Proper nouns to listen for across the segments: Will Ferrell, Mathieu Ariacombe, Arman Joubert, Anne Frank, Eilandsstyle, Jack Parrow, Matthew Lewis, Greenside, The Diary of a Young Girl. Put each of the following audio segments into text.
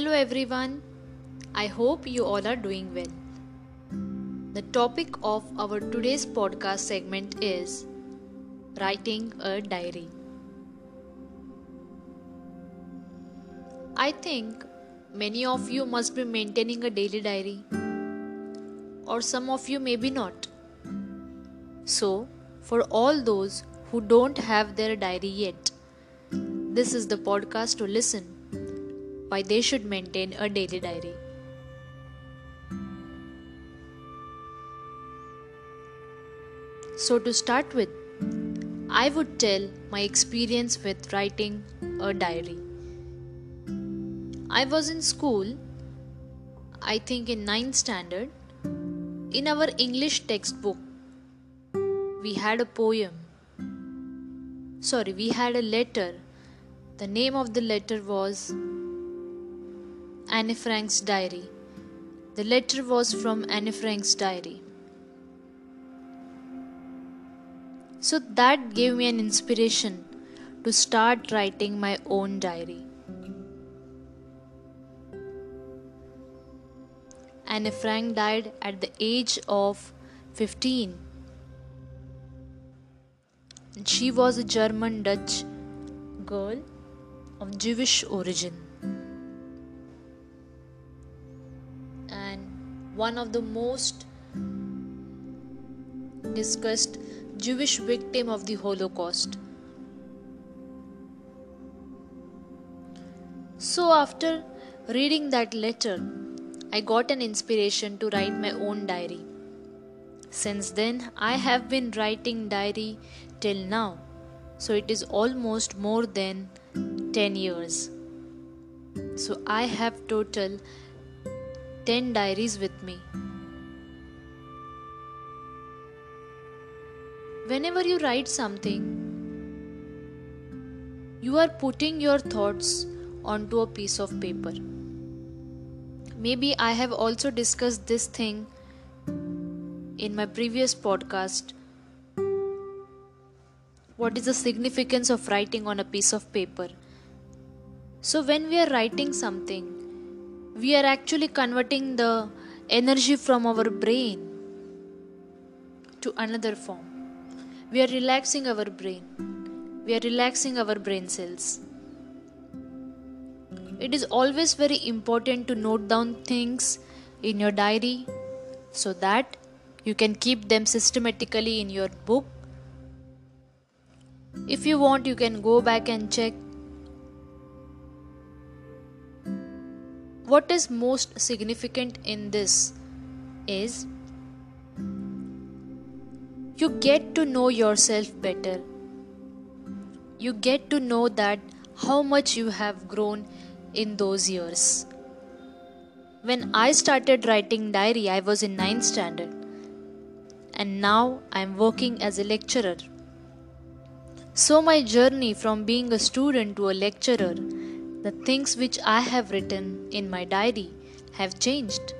Hello everyone, I hope you all are doing well. The topic of our today's podcast segment is Writing a Diary. I think many of you must be maintaining a daily diary, or some of you maybe not. So, for all those who don't have their diary yet, this is the podcast to listen why they should maintain a daily diary. So to start with, I would tell my experience with writing a diary. I was in school, I think in 9th standard, in our English textbook, we had a letter. The name of the letter was Anne Frank's Diary. The letter was from Anne Frank's Diary. So that gave me an inspiration to start writing my own diary. Anne Frank died at the age of 15. She was a German-Dutch girl of Jewish origin. One of the most discussed Jewish victim of the Holocaust. So after reading that letter, I got an inspiration to write my own diary. Since then, I have been writing diary till now. So it is almost more than 10 years. So I have total 10 diaries with me. Whenever you write something, you are putting your thoughts onto a piece of paper. Maybe I have also discussed this thing in my previous podcast. What is the significance of writing on a piece of paper? So when we are writing something, we are actually converting the energy from our brain to another form. We are relaxing our brain. We are relaxing our brain cells. It is always very important to note down things in your diary so that you can keep them systematically in your book. If you want, you can go back and check what is most significant in this is you get to know yourself better. You get to know that how much you have grown in those years. When I started writing diary, I was in 9th standard, and now I am working as a lecturer. So my journey from being a student to a lecturer, the things which I have written in my diary have changed.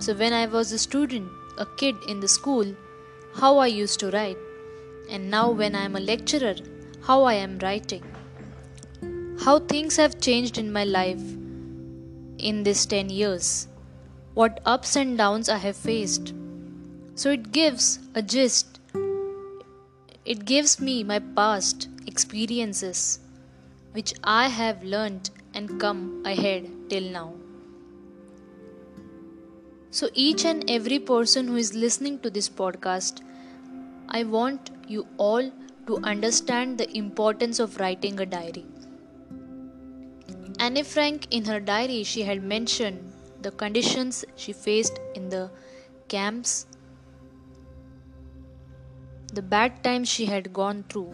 So when I was a student, a kid in the school, how I used to write. And now when I am a lecturer, how I am writing. How things have changed in my life in these 10 years. What ups and downs I have faced. So it gives a gist. It gives me my past experiences, which I have learnt and come ahead till now. So each and every person who is listening to this podcast, I want you all to understand the importance of writing a diary. Anne Frank, in her diary, she had mentioned the conditions she faced in the camps, the bad times she had gone through,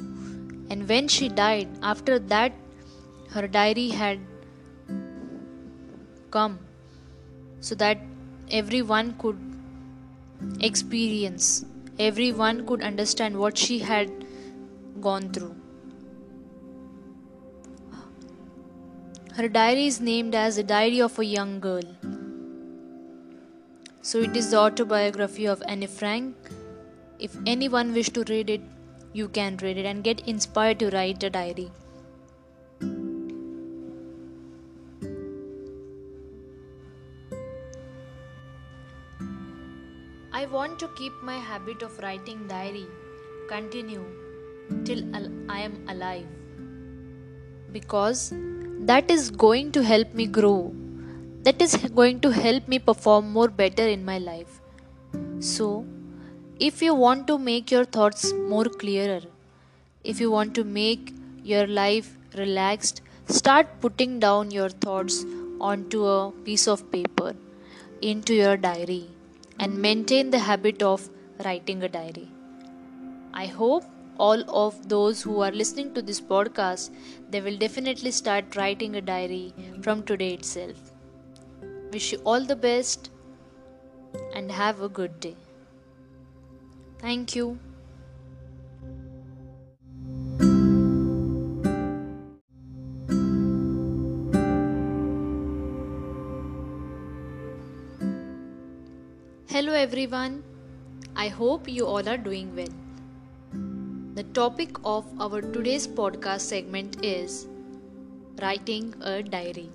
and when she died, after that, her diary had come so that everyone could experience, everyone could understand what she had gone through. Her diary is named as The Diary of a Young Girl. So it is the autobiography of Anne Frank. If anyone wishes to read it, you can read it and get inspired to write a diary. I want to keep my habit of writing diary, continue till I am alive, because that is going to help me grow, that is going to help me perform more better in my life. So, if you want to make your thoughts more clearer, if you want to make your life relaxed, start putting down your thoughts onto a piece of paper, into your diary, and maintain the habit of writing a diary. I hope all of those who are listening to this podcast, they will definitely start writing a diary from today itself. Wish you all the best and have a good day. Thank you. Hello everyone, I hope you all are doing well. The topic of our today's podcast segment is writing a diary.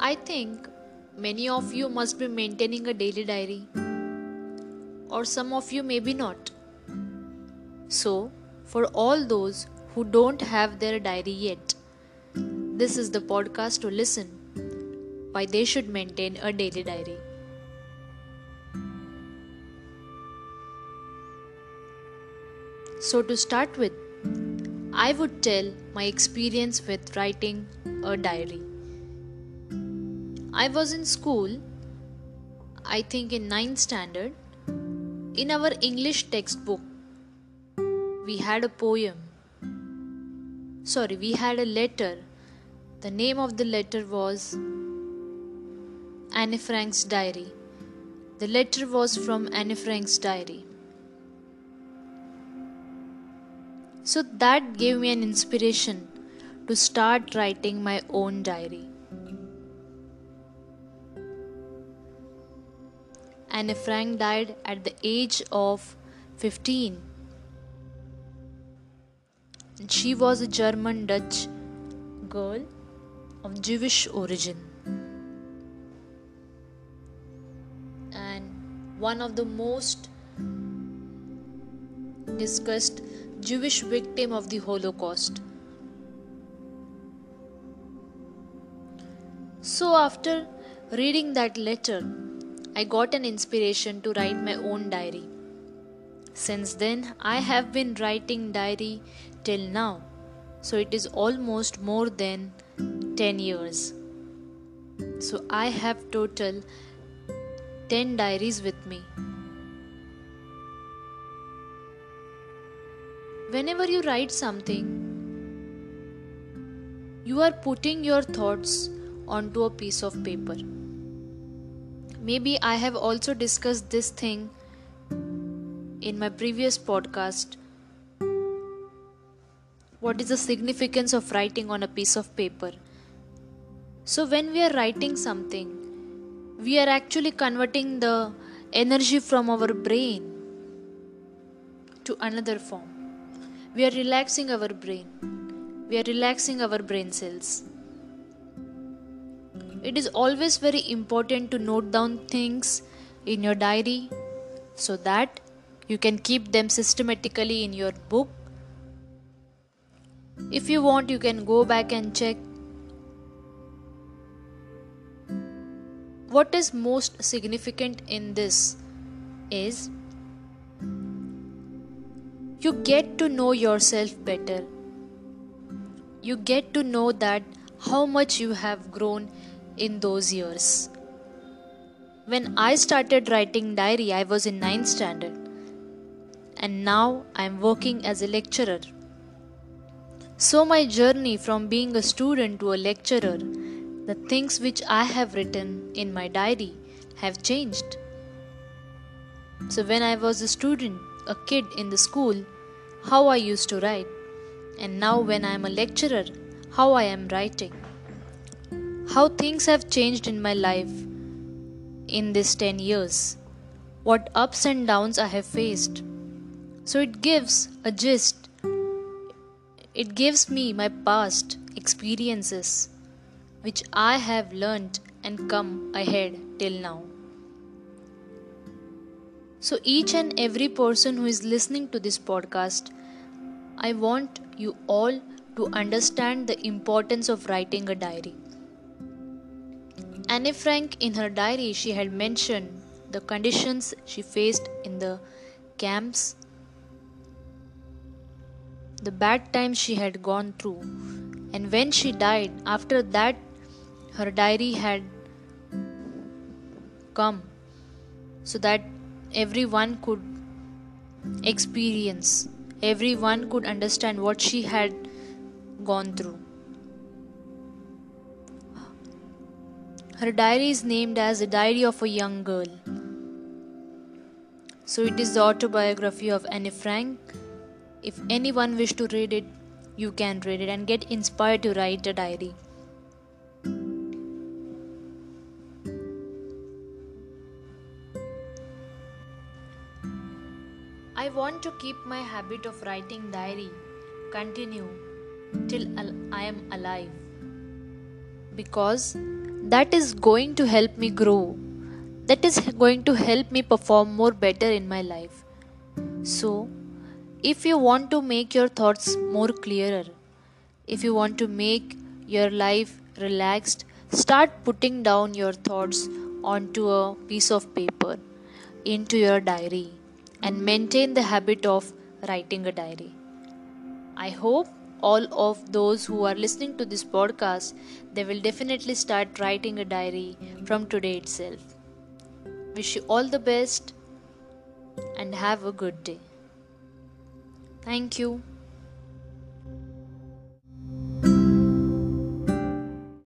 I think many of you must be maintaining a daily diary, or some of you maybe not. So, for all those who don't have their diary yet, this is the podcast to listen why they should maintain a daily diary. So to start with, I would tell my experience with writing a diary. I was in school, I think in 9th standard, in our English textbook, we had a letter. The name of the letter was Anne Frank's Diary. The letter was from Anne Frank's Diary. So that gave me an inspiration to start writing my own diary. Anne Frank died at the age of 15. And she was a German Dutch girl of Jewish origin, and one of the most discussed Jewish victim of the Holocaust. So after reading that letter, I got an inspiration to write my own diary. Since then, I have been writing diary till now. So it is almost more than 10 years. So I have total 10 diaries with me. Whenever you write something, you are putting your thoughts onto a piece of paper. Maybe I have also discussed this thing in my previous podcast. What is the significance of writing on a piece of paper? So when we are writing something, we are actually converting the energy from our brain to another form. We are relaxing our brain. We are relaxing our brain cells. It is always very important to note down things in your diary so that you can keep them systematically in your book. If you want, you can go back and check what is most significant in this is you get to know yourself better. You get to know that how much you have grown in those years. When I started writing diary, I was in 9th standard, and now I am working as a lecturer. So my journey from being a student to a lecturer, the things which I have written in my diary have changed. So when I was a student, a kid in the school, how I used to write, and now when I am a lecturer, how I am writing. How things have changed in my life in these 10 years. What ups and downs I have faced. So it gives a gist. It gives me my past experiences which I have learnt and come ahead till now. So each and every person who is listening to this podcast, I want you all to understand the importance of writing a diary. Anne Frank, in her diary, she had mentioned the conditions she faced in the camps, the bad times she had gone through, and when she died, after that, her diary had come so that everyone could experience, everyone could understand what she had gone through. Her diary is named as The Diary of a Young Girl. So it is the autobiography of Anne Frank. If anyone wishes to read it, you can read it and get inspired to write a diary. I want to keep my habit of writing diary continue till I am alive, because that is going to help me grow. That is going to help me perform more better in my life. So, if you want to make your thoughts more clearer, if you want to make your life relaxed, start putting down your thoughts onto a piece of paper, into your diary, and maintain the habit of writing a diary. I hope all of those who are listening to this podcast, they will definitely start writing a diary from today itself. Wish you all the best and have a good day. Thank you.